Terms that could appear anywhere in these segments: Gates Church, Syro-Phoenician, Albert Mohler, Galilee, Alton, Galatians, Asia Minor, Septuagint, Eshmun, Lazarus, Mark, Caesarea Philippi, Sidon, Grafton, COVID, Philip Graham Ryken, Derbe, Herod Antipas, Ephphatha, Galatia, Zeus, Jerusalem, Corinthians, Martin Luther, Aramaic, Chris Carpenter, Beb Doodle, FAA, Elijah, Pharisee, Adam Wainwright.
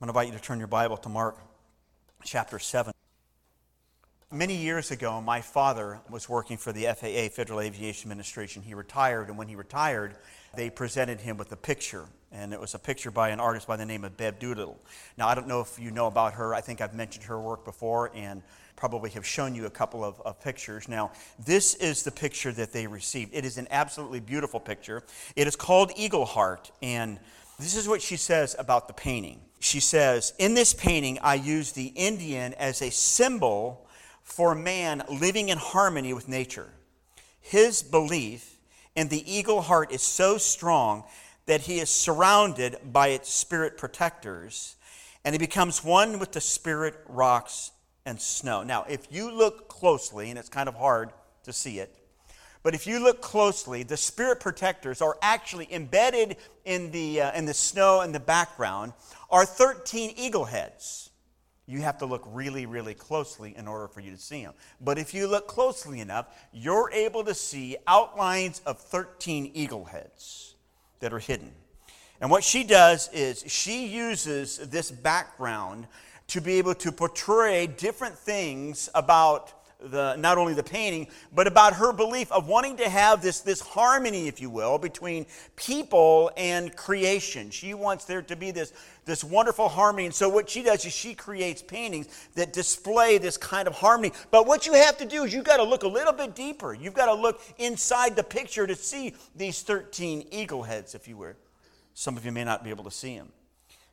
I'm going to invite you to turn your Bible to Mark chapter 7. Many years ago, my father was working for the FAA, Federal Aviation Administration. He retired, and when he retired, they presented him with a picture, and it was a picture by an artist by the name of Beb Doodle. Now, I don't know if you know about her. I think I've mentioned her work before and probably have shown you a couple of pictures. Now, this is the picture that they received. It is an absolutely beautiful picture. It is called Eagle Heart, and this is what she says about the painting. She says, "In this painting, I use the Indian as a symbol for man living in harmony with nature. His belief in the eagle heart is so strong that he is surrounded by its spirit protectors, and he becomes one with the spirit rocks and snow." Now, if you look closely, and it's kind of hard to see it, but if you look closely, the spirit protectors are actually embedded in the snow in the background are 13 eagle heads. You have to look really, really closely in order for you to see them. But if you look closely enough, you're able to see outlines of 13 eagle heads that are hidden. And what she does is she uses this background to be able to portray different things about not only the painting, but about her belief of wanting to have this harmony, if you will, between people and creation. She wants there to be this wonderful harmony. And so what she does is she creates paintings that display this kind of harmony. But what you have to do is you've got to look a little bit deeper. You've got to look inside the picture to see these 13 eagle heads, if you were. Some of you may not be able to see them.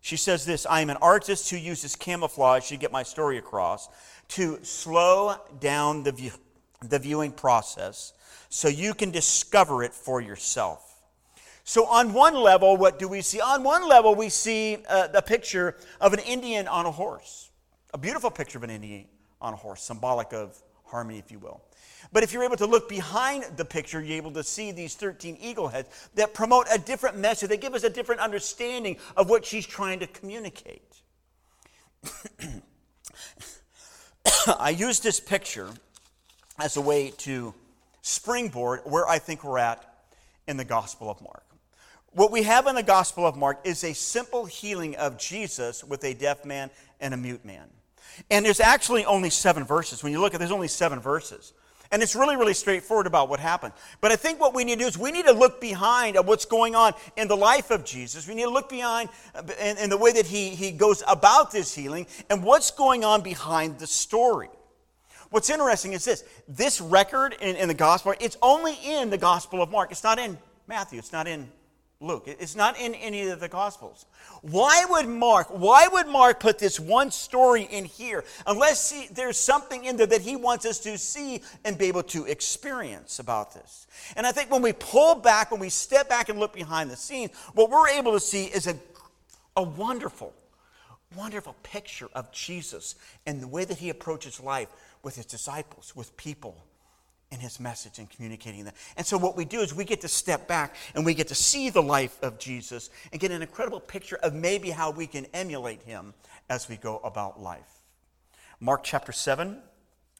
She says this, "I am an artist who uses camouflage to get my story across, to slow down the viewing process so you can discover it for yourself." So on one level, what do we see? On one level, we see the picture of an Indian on a horse, a beautiful picture of an Indian on a horse, symbolic of harmony, if you will. But if you're able to look behind the picture, you're able to see these 13 eagle heads that promote a different message. They give us a different understanding of what she's trying to communicate. I use this picture as a way to springboard where I think we're at in the Gospel of Mark. What we have in the Gospel of Mark is a simple healing of Jesus with a deaf man and a mute man. And there's actually only 7 verses. When you look at it, there's only 7 verses. And it's really, really straightforward about what happened. But I think what we need to do is we need to look behind at what's going on in the life of Jesus. We need to look behind in the way that he goes about this healing and what's going on behind the story. What's interesting is this record in the gospel, it's only in the Gospel of Mark. It's not in Matthew. It's not in Luke. It's not in any of the Gospels. Why would Mark put this one story in here unless there's something in there that he wants us to see and be able to experience about this? And I think when we pull back, when we step back and look behind the scenes, what we're able to see is a wonderful, wonderful picture of Jesus and the way that he approaches life with his disciples, with people, in his message and communicating that. And so what we do is we get to step back and we get to see the life of Jesus and get an incredible picture of maybe how we can emulate him as we go about life. Mark chapter 7,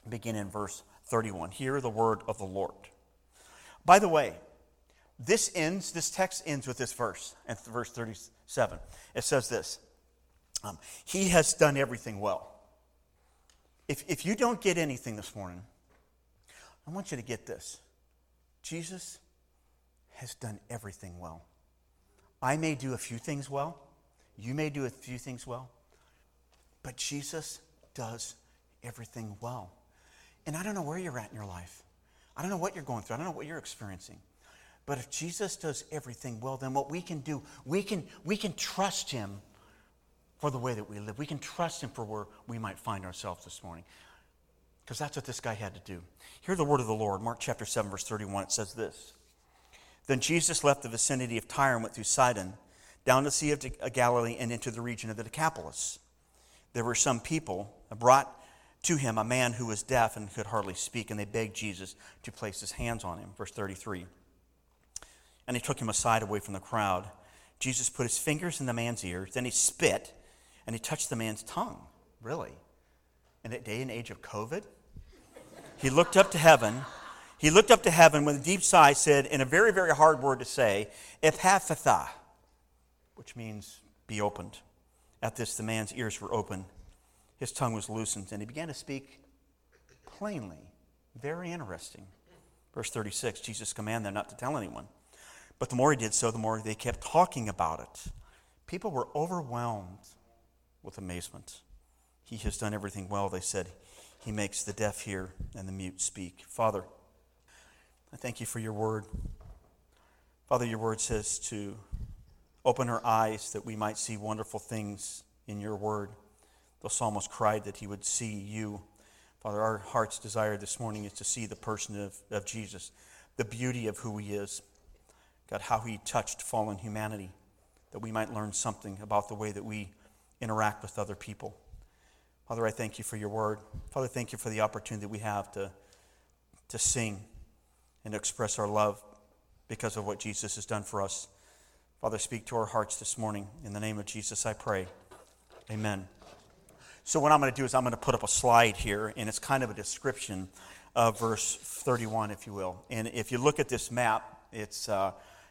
begin in verse 31. Hear the word of the Lord. By the way, this text ends with this verse, and verse 37. It says this, "He has done everything well." If you don't get anything this morning, I want you to get this. Jesus has done everything well. I may do a few things well. You may do a few things well. But Jesus does everything well. And I don't know where you're at in your life. I don't know what you're going through. I don't know what you're experiencing. But if Jesus does everything well, then what we can do, we can trust him for the way that we live. We can trust him for where we might find ourselves this morning. Because that's what this guy had to do. Hear the word of the Lord. Mark chapter 7, verse 31, it says this. "Then Jesus left the vicinity of Tyre and went through Sidon, down the Sea of Galilee and into the region of the Decapolis. There were some people brought to him a man who was deaf and could hardly speak, and they begged Jesus to place his hands on him." Verse 33. "And he took him aside away from the crowd. Jesus put his fingers in the man's ears, then he spit, and he touched the man's tongue." Really? In a day and age of COVID? He looked up to heaven with a deep sigh, said, in a very, very hard word to say, "Ephphatha," which means be opened. At this, the man's ears were open. His tongue was loosened, and he began to speak plainly. Very interesting. Verse 36, Jesus commanded them not to tell anyone. But the more he did so, the more they kept talking about it. People were overwhelmed with amazement. He has done everything well, they said. He makes the deaf hear and the mute speak. Father, I thank you for your word. Father, your word says to open our eyes that we might see wonderful things in your word. The psalmist cried that he would see you. Father, our heart's desire this morning is to see the person of Jesus, the beauty of who he is. God, how he touched fallen humanity, that we might learn something about the way that we interact with other people. Father, I thank you for your word. Father, thank you for the opportunity we have to sing and to express our love because of what Jesus has done for us. Father, speak to our hearts this morning. In the name of Jesus, I pray. Amen. So what I'm going to do is I'm going to put up a slide here, and it's kind of a description of verse 31, if you will. And if you look at this map, it's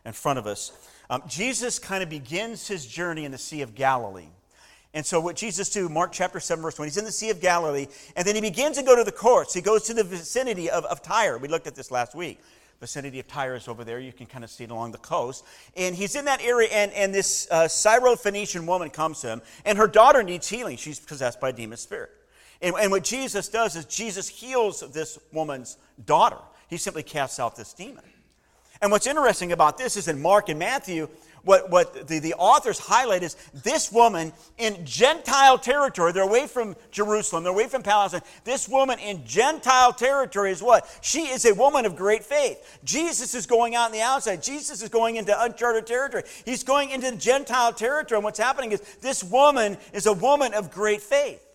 in front of us. Jesus kind of begins his journey in the Sea of Galilee. And so what Jesus do, Mark chapter 7, verse 20, he's in the Sea of Galilee, and then he begins to go to the coasts. He goes to the vicinity of Tyre. We looked at this last week. Vicinity of Tyre is over there. You can kind of see it along the coast. And he's in that area, and this Syro-Phoenician woman comes to him, and her daughter needs healing. She's possessed by a demon spirit. And what Jesus does is Jesus heals this woman's daughter. He simply casts out this demon. And what's interesting about this is in Mark and Matthew, what the authors highlight is this woman in Gentile territory. They're away from Jerusalem. They're away from Palestine. This woman in Gentile territory is what? She is a woman of great faith. Jesus is going out on the outside. Jesus is going into uncharted territory. He's going into Gentile territory. And what's happening is this woman is a woman of great faith.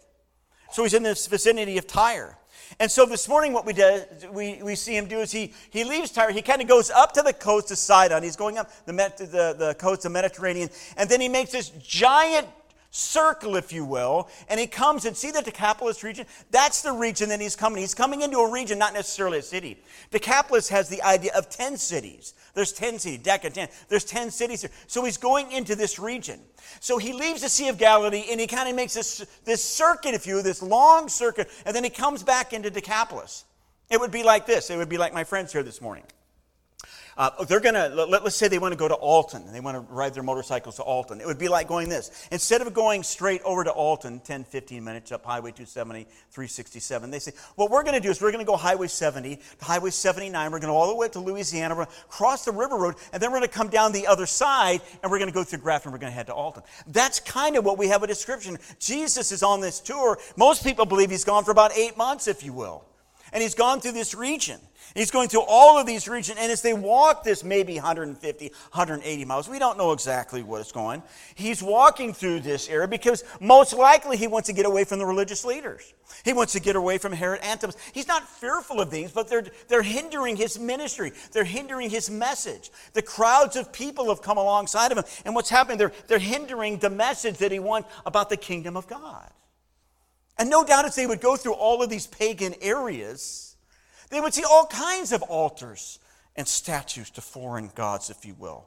So he's in this vicinity of Tyre. And so this morning what we see him do is he leaves Tyre. He kind of goes up to the coast of Sidon. He's going up the coast of Mediterranean. And then he makes this giant circle, if you will. And he comes and see the Decapolis region? That's the region that he's coming. He's coming into a region, not necessarily a city. Decapolis has the idea of 10 cities. There's 10 cities, Deca 10. There's 10 cities here. So he's going into this region. So he leaves the Sea of Galilee and he kind of makes this circuit, if you will, this long circuit, and then he comes back into Decapolis. It would be like this. It would be like my friends here this morning. They're going to, let's say they want to go to Alton, and they want to ride their motorcycles to Alton. It would be like going this. Instead of going straight over to Alton, 10, 15 minutes up Highway 270, 367, they say, what we're going to do is we're going to go Highway 70 to Highway 79. We're going to go all the way up to Louisiana. We're going to cross the river road, and then we're going to come down the other side, and we're going to go through Grafton. We're going to head to Alton. That's kind of what we have a description. Jesus is on this tour. Most people believe he's gone for about 8 months, if you will. And he's gone through this region. He's going through all of these regions. And as they walk this maybe 150, 180 miles, we don't know exactly what it's going. He's walking through this area because most likely he wants to get away from the religious leaders. He wants to get away from Herod Antipas. He's not fearful of these, but they're hindering his ministry. They're hindering his message. The crowds of people have come alongside of him. And what's happening, they're hindering the message that he wants about the kingdom of God. And no doubt as they would go through all of these pagan areas, they would see all kinds of altars and statues to foreign gods, if you will.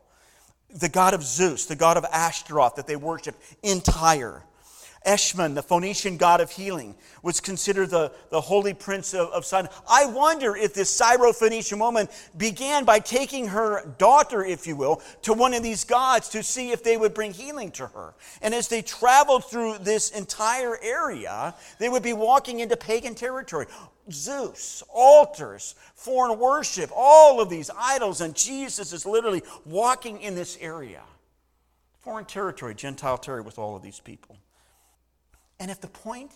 The god of Zeus, the god of Ashtaroth that they worshiped in Tyre. Eshmun, the Phoenician god of healing, was considered the holy prince of Sidon. I wonder if this Syro-Phoenician woman began by taking her daughter, if you will, to one of these gods to see if they would bring healing to her. And as they traveled through this entire area, they would be walking into pagan territory. Zeus, altars, foreign worship, all of these idols, and Jesus is literally walking in this area. Foreign territory, Gentile territory with all of these people. And if the point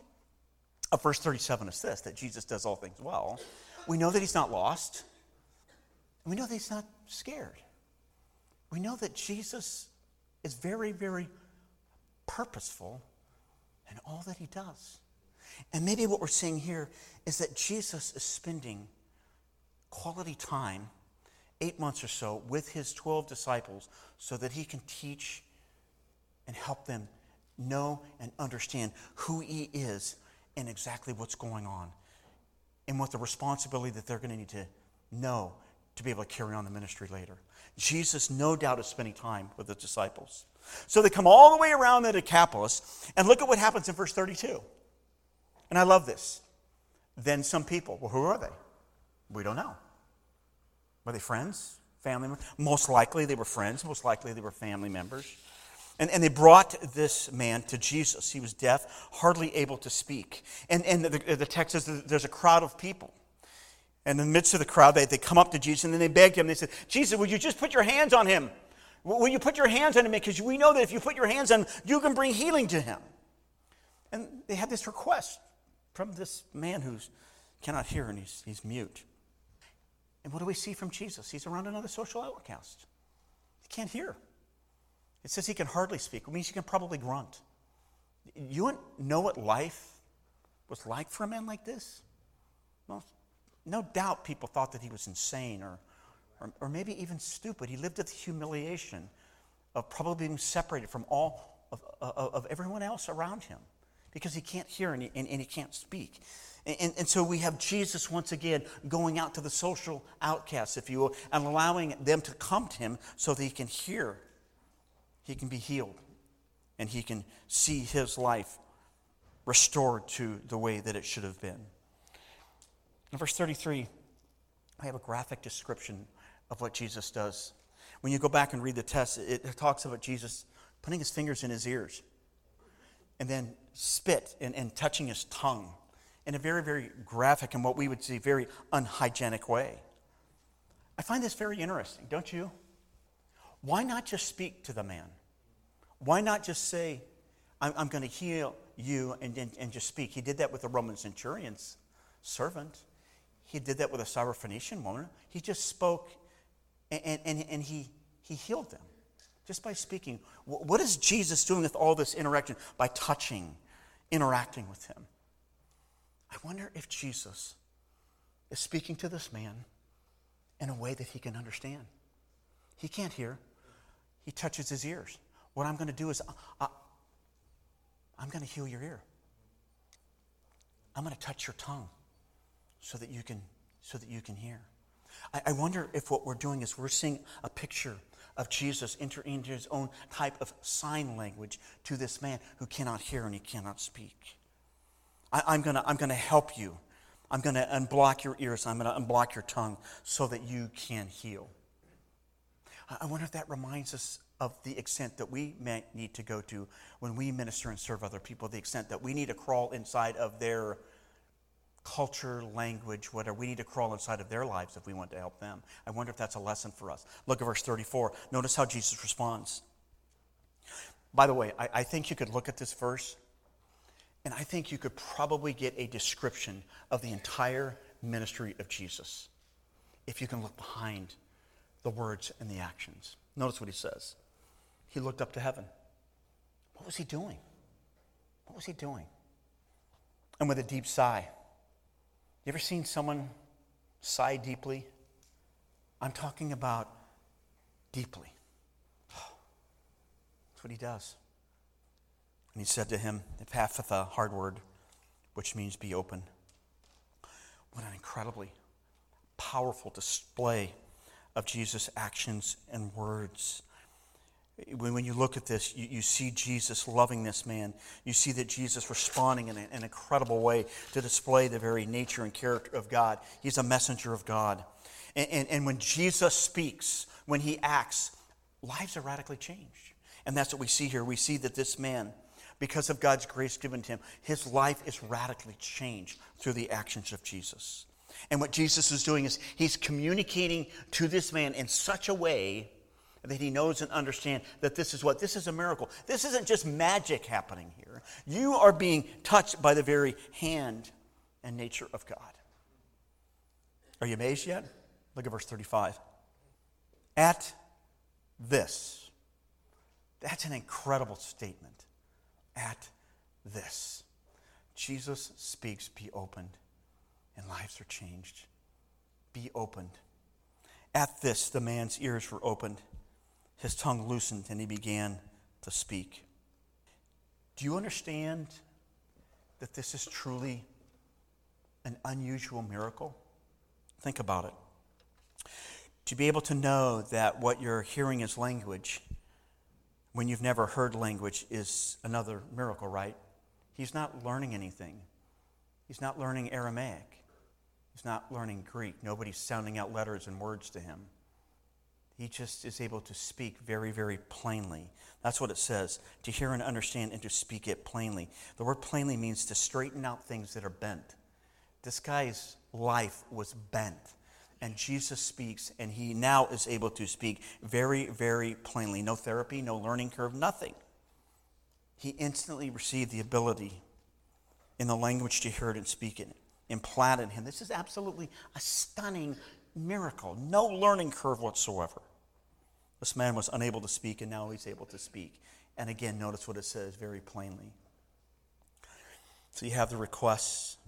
of verse 37 is this, that Jesus does all things well, we know that he's not lost. We know that he's not scared. We know that Jesus is very, very purposeful in all that he does. And maybe what we're seeing here is that Jesus is spending quality time, 8 months or so, with his 12 disciples so that he can teach and help them know and understand who he is and exactly what's going on and what the responsibility that they're going to need to know to be able to carry on the ministry later. Jesus, no doubt, is spending time with the disciples. So they come all the way around the Decapolis, and look at what happens in verse 32. And I love this. Then some people, well, who are they? We don't know. Were they friends? Family members? Most likely they were friends. Most likely they were family members. And they brought this man to Jesus. He was deaf, hardly able to speak. And the text says there's a crowd of people. And in the midst of the crowd, they come up to Jesus, and then they begged him. They said, Jesus, would you just put your hands on him? Will you put your hands on him? Because we know that if you put your hands on him, you can bring healing to him. And they had this request from this man who cannot hear, and he's mute. And what do we see from Jesus? He's around another social outcast. He can't hear. It says he can hardly speak. It means he can probably grunt. You wouldn't know what life was like for a man like this? Well, no doubt people thought that he was insane or maybe even stupid. He lived at the humiliation of probably being separated from all of everyone else around him, because he can't hear and he can't speak. And so we have Jesus once again going out to the social outcasts, if you will, and allowing them to come to him so that he can hear, he can be healed, and he can see his life restored to the way that it should have been. In verse 33, I have a graphic description of what Jesus does. When you go back and read the text, it talks about Jesus putting his fingers in his ears, and then spit and touching his tongue in a very, very graphic and what we would see very unhygienic way. I find this very interesting, don't you? Why not just speak to the man? Why not just say, I'm going to heal you and just speak? He did that with the Roman centurion's servant. He did that with a Syro-Phoenician woman. He just spoke and he healed them. Just by speaking. What is Jesus doing with all this interaction? By touching, interacting with him. I wonder if Jesus is speaking to this man in a way that he can understand. He can't hear. He touches his ears. What I'm going to do is I'm going to heal your ear. I'm going to touch your tongue so that you can hear. I wonder if what we're doing is we're seeing a picture of Jesus enter into his own type of sign language to this man who cannot hear and he cannot speak. I'm gonna help you. I'm gonna unblock your ears. I'm gonna unblock your tongue so that you can heal. I wonder if that reminds us of the extent that we may need to go to when we minister and serve other people, the extent that we need to crawl inside of their culture, language, whatever. We need to crawl inside of their lives if we want to help them. I wonder if that's a lesson for us. Look at verse 34. Notice how Jesus responds. By the way, I think you could look at this verse, and I think you could probably get a description of the entire ministry of Jesus if you can look behind the words and the actions. Notice what he says. He looked up to heaven. What was he doing? What was he doing? And with a deep sigh. You ever seen someone sigh deeply? I'm talking about deeply. That's what he does. And he said to him, Ephphatha, hard word, which means be open. What an incredibly powerful display of Jesus' actions and words. When you look at this, you see Jesus loving this man. You see that Jesus responding in an incredible way to display the very nature and character of God. He's a messenger of God. And when Jesus speaks, when he acts, lives are radically changed. And that's what we see here. We see that this man, because of God's grace given to him, his life is radically changed through the actions of Jesus. And what Jesus is doing is he's communicating to this man in such a way that he knows and understands that this is a miracle. This isn't just magic happening here. You are being touched by the very hand and nature of God. Are you amazed yet? Look at verse 35. At this. That's an incredible statement. At this. Jesus speaks, be opened, and lives are changed. Be opened. At this, the man's ears were opened. His tongue loosened, and he began to speak. Do you understand that this is truly an unusual miracle? Think about it. to be able to know that what you're hearing is language when you've never heard language is another miracle, right? He's not learning anything. He's not learning Aramaic. He's not learning Greek. Nobody's sounding out letters and words to him. He just is able to speak very, very plainly. That's what it says, to hear and understand and to speak it plainly. The word plainly means to straighten out things that are bent. This guy's life was bent, and Jesus speaks, and he now is able to speak very, very plainly. No therapy, no learning curve, nothing. He instantly received the ability in the language to hear it and speak it, implanted in him. This is absolutely a stunning miracle, no learning curve whatsoever. This man was unable to speak, and now he's able to speak. And again, notice what it says very plainly. So you have the requests,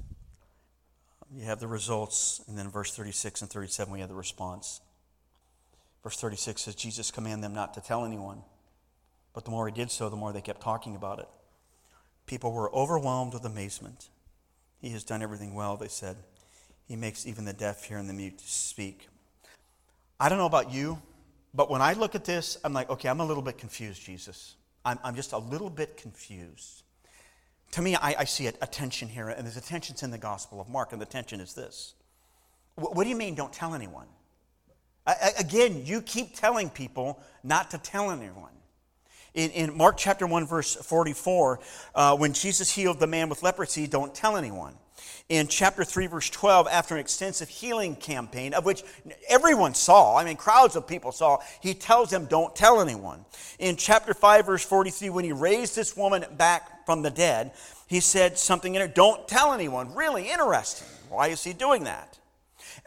you have the results, and then verse 36 and 37, we have the response. Verse 36 says, Jesus commanded them not to tell anyone, but the more he did so, the more they kept talking about it. People were overwhelmed with amazement. He has done everything well, they said. He makes even the deaf hear and the mute speak. I don't know about you, but when I look at this, I'm like, okay, I'm a little bit confused, Jesus. I'm just a little bit confused. To me, I see a tension here, and there's a tension in the Gospel of Mark, and the tension is this. What do you mean don't tell anyone? Again, you keep telling people not to tell anyone. In Mark chapter 1, verse 44, when Jesus healed the man with leprosy, don't tell anyone. In chapter 3, verse 12, after an extensive healing campaign, of which everyone saw, crowds of people saw, he tells them, don't tell anyone. In chapter 5, verse 43, when he raised this woman back from the dead, he said something in it, don't tell anyone. Really interesting. Why is he doing that?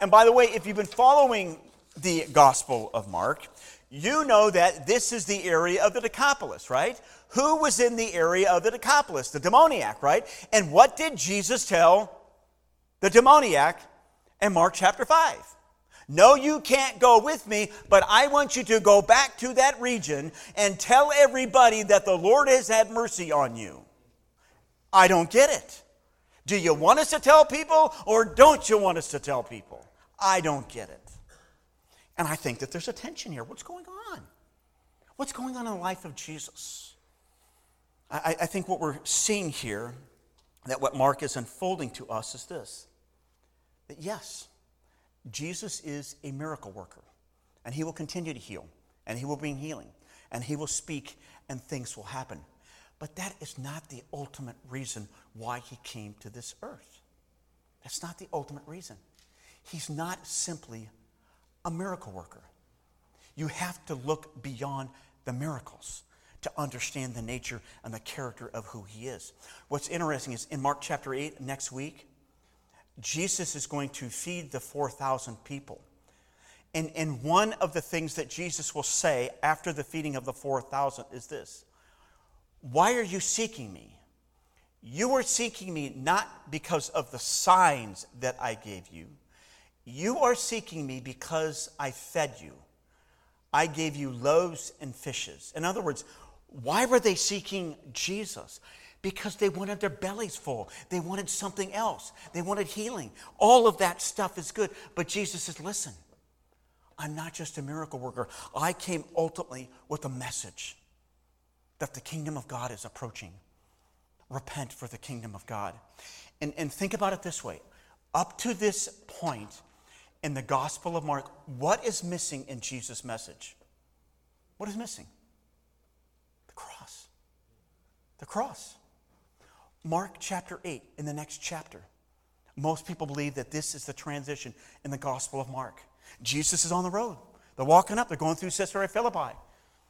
And by the way, if you've been following the Gospel of Mark, you know that this is the area of the Decapolis, right? Who was in the area of the Decapolis? The demoniac, right? And what did Jesus tell the demoniac in Mark chapter 5? No, you can't go with me, but I want you to go back to that region and tell everybody that the Lord has had mercy on you. I don't get it. Do you want us to tell people or don't you want us to tell people? I don't get it. And I think that there's a tension here. What's going on? What's going on in the life of Jesus? I think what we're seeing here, that what Mark is unfolding to us is this. That yes, Jesus is a miracle worker. And he will continue to heal. And he will bring healing. And he will speak and things will happen. But that is not the ultimate reason why he came to this earth. That's not the ultimate reason. He's not simply a miracle worker. You have to look beyond the miracles to understand the nature and the character of who he is. What's interesting is in Mark chapter 8 next week, Jesus is going to feed the 4,000 people. And one of the things that Jesus will say after the feeding of the 4,000 is this. Why are you seeking me? You are seeking me not because of the signs that I gave you. You are seeking me because I fed you. I gave you loaves and fishes. In other words, why were they seeking Jesus? Because they wanted their bellies full. They wanted something else. They wanted healing. All of that stuff is good. But Jesus says, listen, I'm not just a miracle worker. I came ultimately with a message that the kingdom of God is approaching. Repent, for the kingdom of God. And think about it this way. Up to this point, in the Gospel of Mark, what is missing in Jesus' message? What is missing? The cross. The cross. Mark chapter 8, in the next chapter. Most people believe that this is the transition in the Gospel of Mark. Jesus is on the road. They're walking up. They're going through Caesarea Philippi.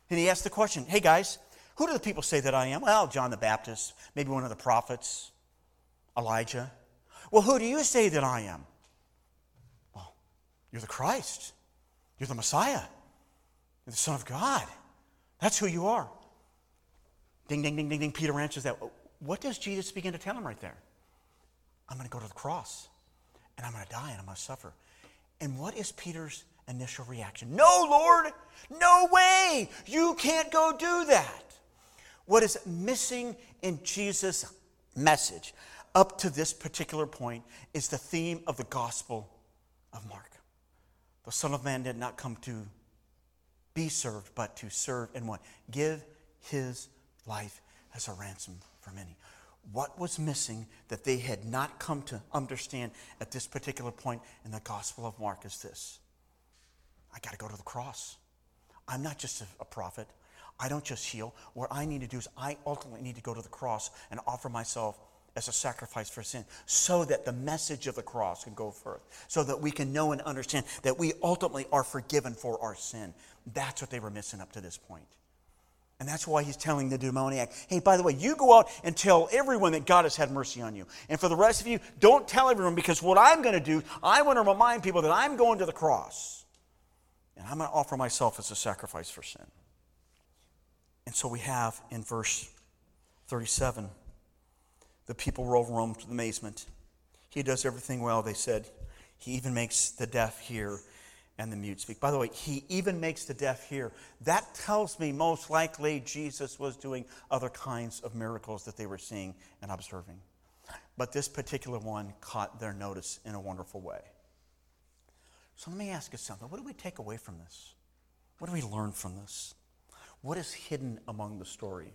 And he asks the question, hey guys, who do the people say that I am? Well, John the Baptist, maybe one of the prophets, Elijah. Well, who do you say that I am? You're the Christ. You're the Messiah. You're the Son of God. That's who you are. Ding, ding, ding, ding, ding. Peter answers that. What does Jesus begin to tell him right there? I'm going to go to the cross, and I'm going to die, and I'm going to suffer. And what is Peter's initial reaction? No, Lord! No way! You can't go do that! What is missing in Jesus' message up to this particular point is the theme of the Gospel of Mark. The Son of Man did not come to be served, but to serve and what? Give his life as a ransom for many. What was missing that they had not come to understand at this particular point in the Gospel of Mark is this. I got to go to the cross. I'm not just a prophet. I don't just heal. What I need to do is I ultimately need to go to the cross and offer myself as a sacrifice for sin so that the message of the cross can go forth, so that we can know and understand that we ultimately are forgiven for our sin. That's what they were missing up to this point. And that's why he's telling the demoniac, hey, by the way, you go out and tell everyone that God has had mercy on you. And for the rest of you, don't tell everyone, because what I'm going to do, I want to remind people that I'm going to the cross. And I'm going to offer myself as a sacrifice for sin. And so we have in verse 37, the people were overwhelmed with amazement. He does everything well, they said. He even makes the deaf hear and the mute speak. By the way, he even makes the deaf hear. That tells me most likely Jesus was doing other kinds of miracles that they were seeing and observing. But this particular one caught their notice in a wonderful way. So let me ask you something. What do we take away from this? What do we learn from this? What is hidden among the story?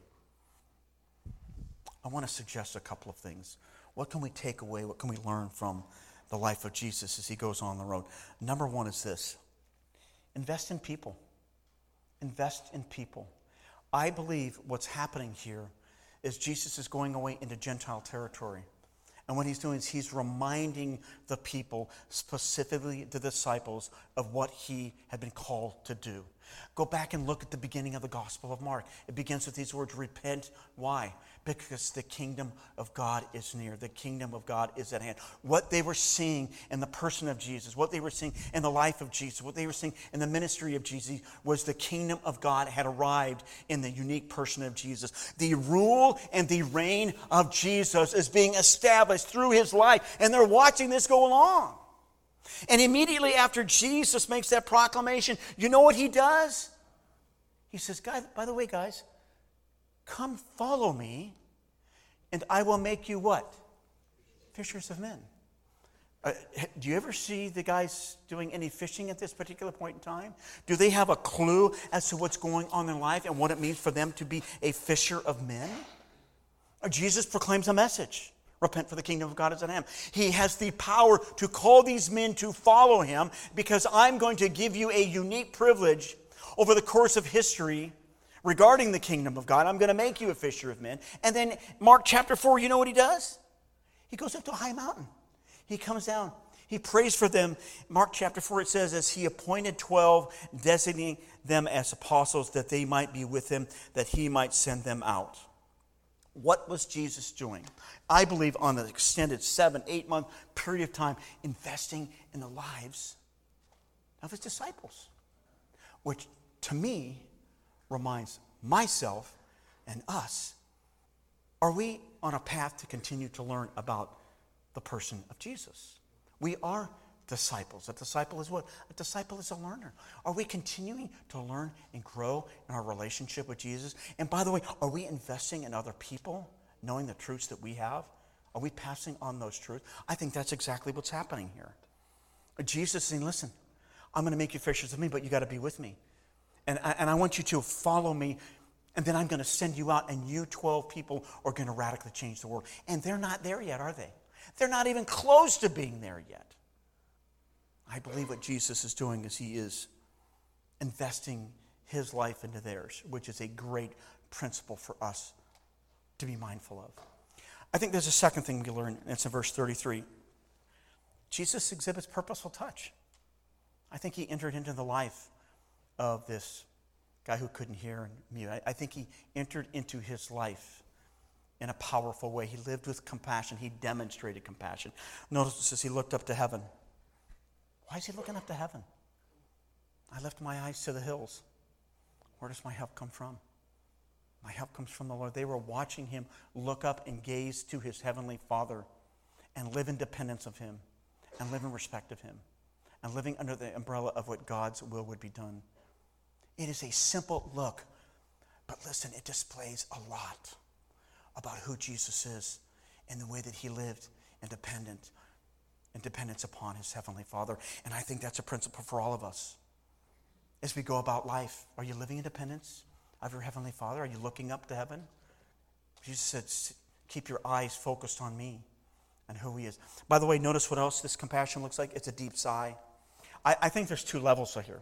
I want to suggest a couple of things. What can we take away? What can we learn from the life of Jesus as he goes on the road? Number one is this. Invest in people. Invest in people. I believe what's happening here is Jesus is going away into Gentile territory. And what he's doing is he's reminding the people, specifically the disciples, of what he had been called to do. Go back and look at the beginning of the Gospel of Mark. It begins with these words, repent. Why? Because the kingdom of God is near. The kingdom of God is at hand. What they were seeing in the person of Jesus, what they were seeing in the life of Jesus, what they were seeing in the ministry of Jesus was the kingdom of God had arrived in the unique person of Jesus. The rule and the reign of Jesus is being established through his life, and they're watching this go along. And immediately after Jesus makes that proclamation, you know what he does? He says, "Guys, by the way, guys, come follow me, and I will make you what? Fishers of men." Do you ever see the guys doing any fishing at this particular point in time? Do they have a clue as to what's going on in life and what it means for them to be a fisher of men? Or Jesus proclaims a message. Repent, for the kingdom of God is at hand. He has the power to call these men to follow him, because I'm going to give you a unique privilege over the course of history regarding the kingdom of God. I'm going to make you a fisher of men. And then Mark chapter 4, you know what he does? He goes up to a high mountain. He comes down. He prays for them. Mark chapter 4, it says, as he appointed 12, designating them as apostles that they might be with him, that he might send them out. What was Jesus doing? I believe on an extended 7-8 month period of time, investing in the lives of his disciples, which to me reminds myself and us, are we on a path to continue to learn about the person of Jesus? We are disciples. A disciple is what? A disciple is a learner. Are we continuing to learn and grow in our relationship with Jesus? And by the way, are we investing in other people, knowing the truths that we have? Are we passing on those truths? I think that's exactly what's happening here. Jesus is saying, listen, I'm going to make you fishers of men, but you got to be with me. And I want you to follow me, and then I'm going to send you out, and you 12 people are going to radically change the world. And they're not there yet, are they? They're not even close to being there yet. I believe what Jesus is doing is he is investing his life into theirs, which is a great principle for us to be mindful of. I think there's a second thing we learn, and it's in verse 33. Jesus exhibits purposeful touch. I think he entered into the life of this guy who couldn't hear and mute. I think he entered into his life in a powerful way. He lived with compassion. He demonstrated compassion. Notice as he looked up to heaven. Why is he looking up to heaven? I lift my eyes to the hills. Where does my help come from? My help comes from the Lord. They were watching him look up and gaze to his heavenly Father and live in dependence of him and live in respect of him and living under the umbrella of what God's will would be done. It is a simple look, but listen, it displays a lot about who Jesus is and the way that he lived independent and dependence upon his heavenly Father. And I think that's a principle for all of us. As we go about life, are you living in dependence of your heavenly Father? Are you looking up to heaven? Jesus said, keep your eyes focused on me and who he is. By the way, notice what else this compassion looks like. It's a deep sigh. I think there's two levels here.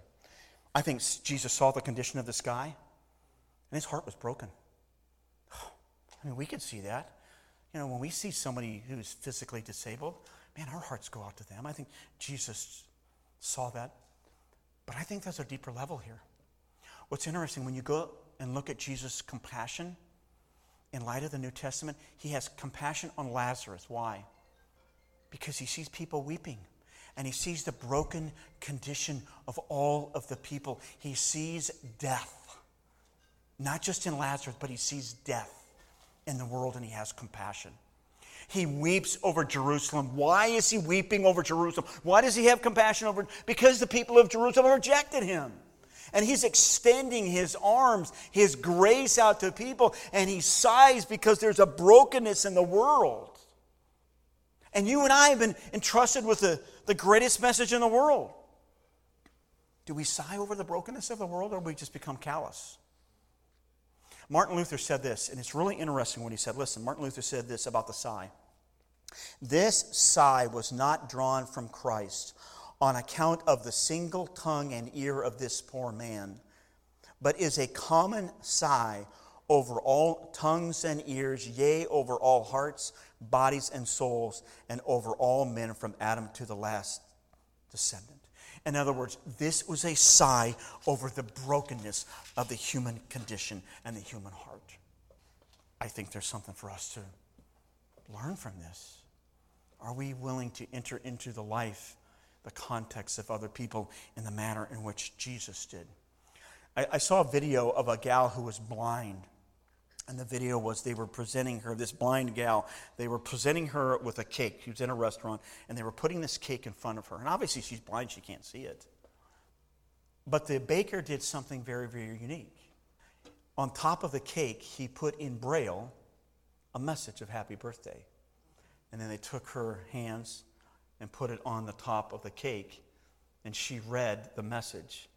I think Jesus saw the condition of this guy, and his heart was broken. I mean, we can see that. You know, when we see somebody who's physically disabled, man, our hearts go out to them. I think Jesus saw that. But I think there's a deeper level here. What's interesting, when you go and look at Jesus' compassion in light of the New Testament, he has compassion on Lazarus. Why? Because he sees people weeping, and he sees the broken condition of all of the people. He sees death, not just in Lazarus, but he sees death in the world, and he has compassion. He weeps over Jerusalem. Why is he weeping over Jerusalem? Why does he have compassion over? Because the people of Jerusalem rejected him. And he's extending his arms, his grace out to people, and he sighs because there's a brokenness in the world. And you and I have been entrusted with the greatest message in the world. Do we sigh over the brokenness of the world, or do we just become callous? Martin Luther said this, and it's really interesting what he said. Listen, Martin Luther said this about the sigh. This sigh was not drawn from Christ on account of the single tongue and ear of this poor man, but is a common sigh over all tongues and ears, yea, over all hearts, bodies, and souls, and over all men from Adam to the last descendant. In other words, this was a sigh over the brokenness of the human condition and the human heart. I think there's something for us to learn from this. Are we willing to enter into the life, the context of other people in the manner in which Jesus did? I saw a video of a gal who was blind. And the video was they were presenting her, this blind gal, they were presenting her with a cake. She was in a restaurant, and they were putting this cake in front of her. And obviously she's blind, she can't see it. But the baker did something very, very unique. On top of the cake, he put in Braille a message of happy birthday. And then they took her hands and put it on the top of the cake, and she read the message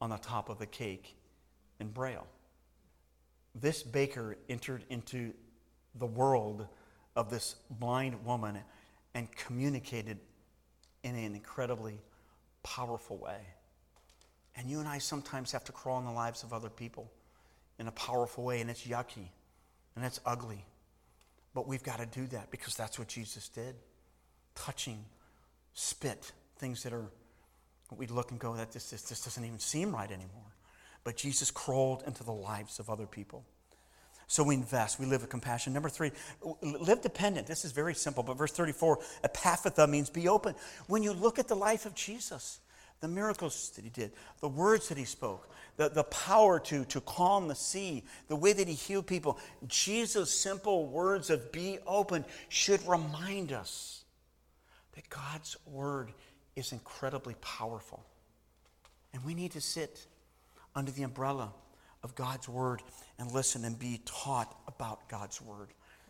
on the top of the cake in Braille. This baker entered into the world of this blind woman and communicated in an incredibly powerful way. And you and I sometimes have to crawl in the lives of other people in a powerful way, and it's yucky, and it's ugly. But we've got to do that because that's what Jesus did. Touching, spit, things that are, we look and go, that this doesn't even seem right anymore. But Jesus crawled into the lives of other people. So we invest. We live with compassion. Number 3, live dependent. This is very simple. But verse 34, Ephphatha means be open. When you look at the life of Jesus, the miracles that he did, the words that he spoke, the power to calm the sea, the way that he healed people, Jesus' simple words of be open should remind us that God's word is incredibly powerful. And we need to sit under the umbrella of God's word and listen and be taught about God's word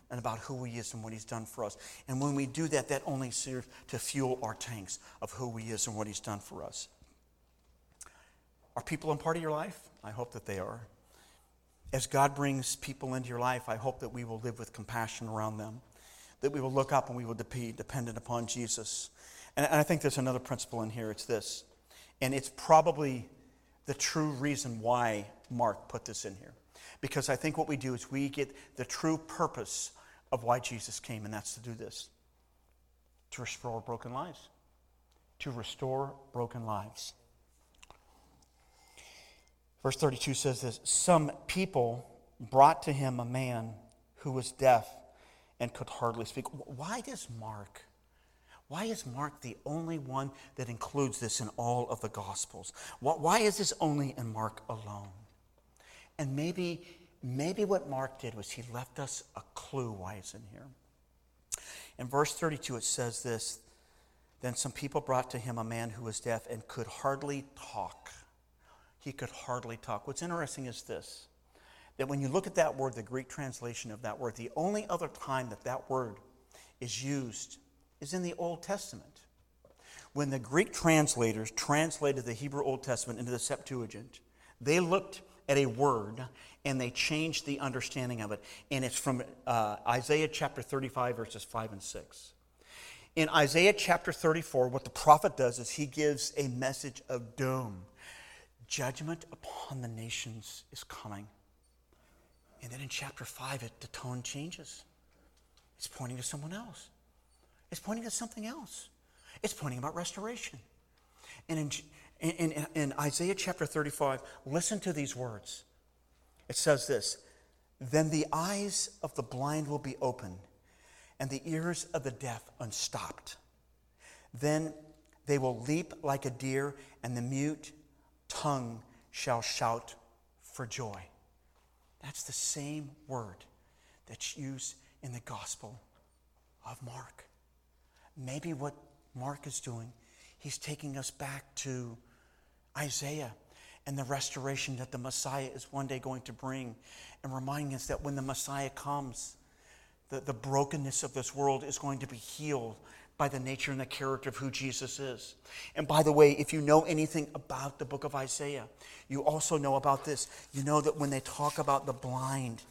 and about who he is and what he's done for us. And when we do that, that only serves to fuel our tanks of who he is and what he's done for us. Are people a part of your life? I hope that they are. As God brings people into your life, I hope that we will live with compassion around them, that we will look up and we will be dependent upon Jesus. And I think there's another principle in here. It's this, and it's probably the true reason why Mark put this in here. Because I think what we do is we get the true purpose of why Jesus came, and that's to do this. To restore broken lives. To restore broken lives. Verse 32 says this, some people brought to him a man who was deaf and could hardly speak. Why is Mark the only one that includes this in all of the Gospels? Why is this only in Mark alone? And maybe what Mark did was he left us a clue why it's in here. In verse 32 it says this, then some people brought to him a man who was deaf and could hardly talk. He could hardly talk. What's interesting is this, that when you look at that word, the Greek translation of that word, the only other time that that word is used is in the Old Testament. when the Greek translators translated the Hebrew Old Testament into the Septuagint, they looked at a word and they changed the understanding of it. And it's from Isaiah chapter 35, verses 5 and 6. In Isaiah chapter 34, what the prophet does is he gives a message of doom. Judgment upon the nations is coming. And then in chapter 5, the tone changes. It's pointing to someone else. It's pointing to something else. It's pointing about restoration. And in Isaiah chapter 35, listen to these words. It says this: "Then the eyes of the blind will be opened, and the ears of the deaf unstopped. Then they will leap like a deer, and the mute tongue shall shout for joy." That's the same word that's used in the Gospel of Mark. Maybe what Mark is doing, he's taking us back to Isaiah and the restoration that the Messiah is one day going to bring, and reminding us that when the Messiah comes, the brokenness of this world is going to be healed by the nature and the character of who Jesus is. And by the way, if you know anything about the book of Isaiah, you also know about this. You know that when they talk about the blind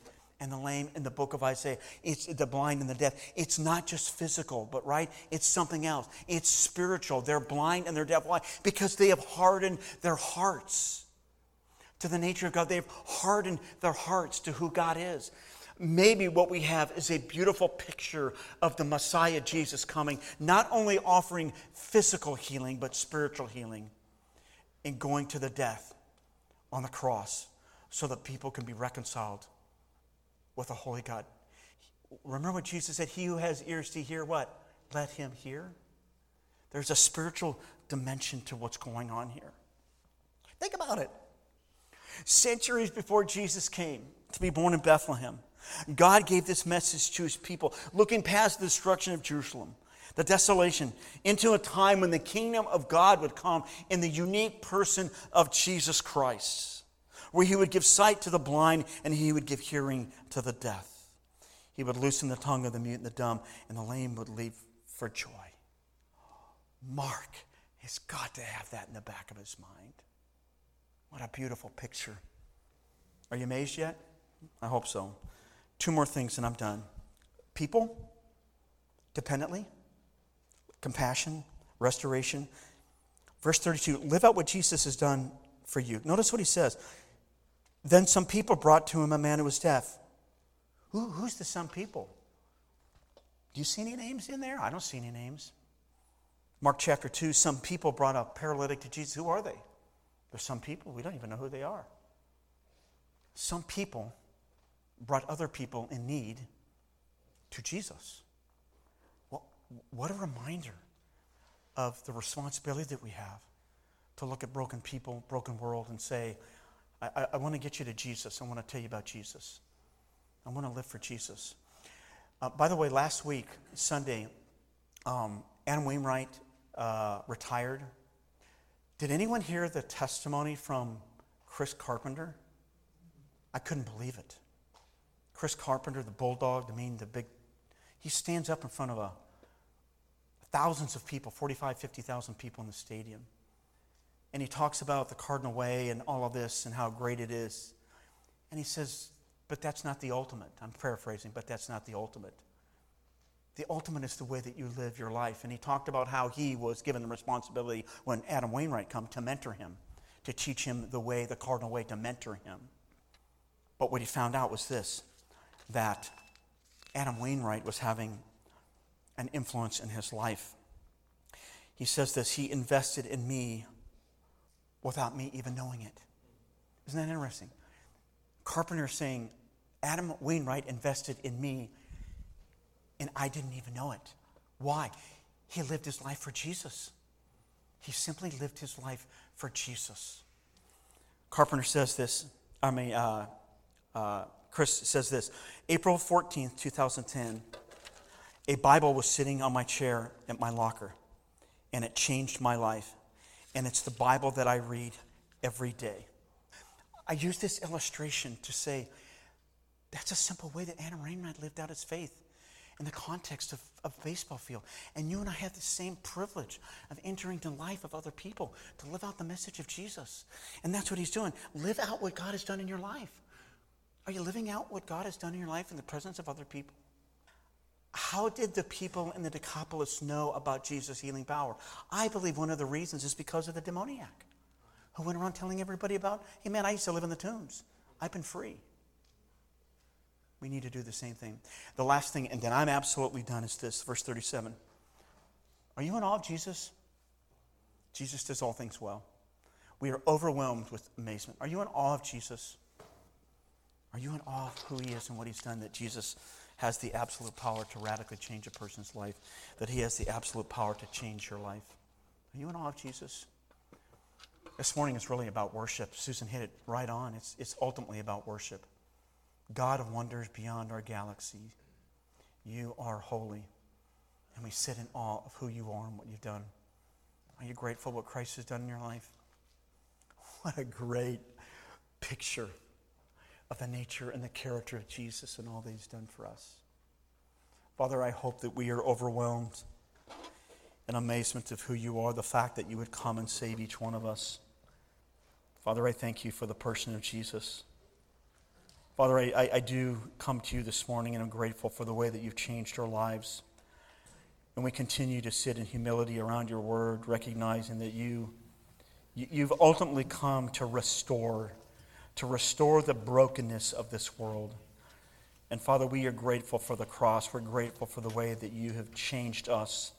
and the lame in the book of Isaiah, it's the blind and the deaf. It's not just physical, but right? It's something else. It's spiritual. They're blind and they're deaf. Why? Because they have hardened their hearts to the nature of God. They've hardened their hearts to who God is. Maybe what we have is a beautiful picture of the Messiah Jesus coming, not only offering physical healing, but spiritual healing, and going to the death on the cross so that people can be reconciled with a holy God. Remember what Jesus said, "He who has ears to hear," what? "Let him hear." There's a spiritual dimension to what's going on here. Think about it. Centuries before Jesus came to be born in Bethlehem, God gave this message to his people, looking past the destruction of Jerusalem, the desolation, into a time when the kingdom of God would come in the unique person of Jesus Christ, where he would give sight to the blind and he would give hearing to the deaf. He would loosen the tongue of the mute and the dumb, and the lame would leap for joy. Mark has got to have that in the back of his mind. What a beautiful picture. Are you amazed yet? I hope so. Two more things and I'm done. People, dependently, compassion, restoration. Verse 32, live out what Jesus has done for you. Notice what he says. Then some people brought to him a man who was deaf. Who's the some people? Do you see any names in there? I don't see any names. Mark chapter 2, some people brought a paralytic to Jesus. Who are they? There's some people, we don't even know who they are. Some people brought other people in need to Jesus. Well, what a reminder of the responsibility that we have to look at broken people, broken world, and say, I want to get you to Jesus. I want to tell you about Jesus. I want to live for Jesus. By the way, last week, Sunday, Adam Wainwright retired. Did anyone hear the testimony from Chris Carpenter? I couldn't believe it. Chris Carpenter, the bulldog, he stands up in front of thousands of people, 45,000, 50,000 people in the stadium. And he talks about the cardinal way and all of this and how great it is. And he says, but that's not the ultimate. I'm paraphrasing, but that's not the ultimate. The ultimate is the way that you live your life. And he talked about how he was given the responsibility when Adam Wainwright came to mentor him, to teach him the way, the cardinal way, to mentor him. But what he found out was this, that Adam Wainwright was having an influence in his life. He says this, he invested in me without me even knowing it. Isn't that interesting? Carpenter saying, Adam Wainwright invested in me and I didn't even know it. Why? He lived his life for Jesus. He simply lived his life for Jesus. Carpenter says this, Chris says this, April 14th, 2010, a Bible was sitting on my chair at my locker, and it changed my life. And it's the Bible that I read every day. I use this illustration to say, that's a simple way that Adam Wainwright lived out his faith. in the context of a baseball field. And you and I have the same privilege of entering the life of other people to live out the message of Jesus. And that's what he's doing. Live out what God has done in your life. Are you living out what God has done in your life in the presence of other people? How did the people in the Decapolis know about Jesus' healing power? I believe one of the reasons is because of the demoniac who went around telling everybody about, hey man, I used to live in the tombs. I've been free. We need to do the same thing. The last thing, and then I'm absolutely done, is this, verse 37. Are you in awe of Jesus? Jesus does all things well. We are overwhelmed with amazement. Are you in awe of Jesus? Are you in awe of who he is and what he's done, that Jesus has the absolute power to radically change a person's life, that he has the absolute power to change your life? Are you in awe of Jesus? This morning is really about worship. Susan hit it right on. It's ultimately about worship. God of wonders beyond our galaxy, you are holy, and we sit in awe of who you are and what you've done. Are you grateful what Christ has done in your life? What a great picture of the nature and the character of Jesus and all that he's done for us. Father, I hope that we are overwhelmed in amazement of who you are, the fact that you would come and save each one of us. Father, I thank you for the person of Jesus. Father, I do come to you this morning, and I'm grateful for the way that you've changed our lives. And we continue to sit in humility around your word, recognizing that you've ultimately come to restore the brokenness of this world. And Father, we are grateful for the cross. We're grateful for the way that you have changed us.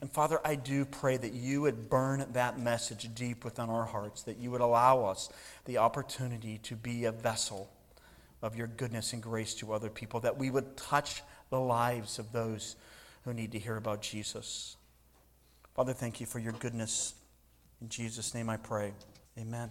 And Father, I do pray that you would burn that message deep within our hearts, that you would allow us the opportunity to be a vessel of your goodness and grace to other people, that we would touch the lives of those who need to hear about Jesus. Father, thank you for your goodness. In Jesus' name I pray. Amen.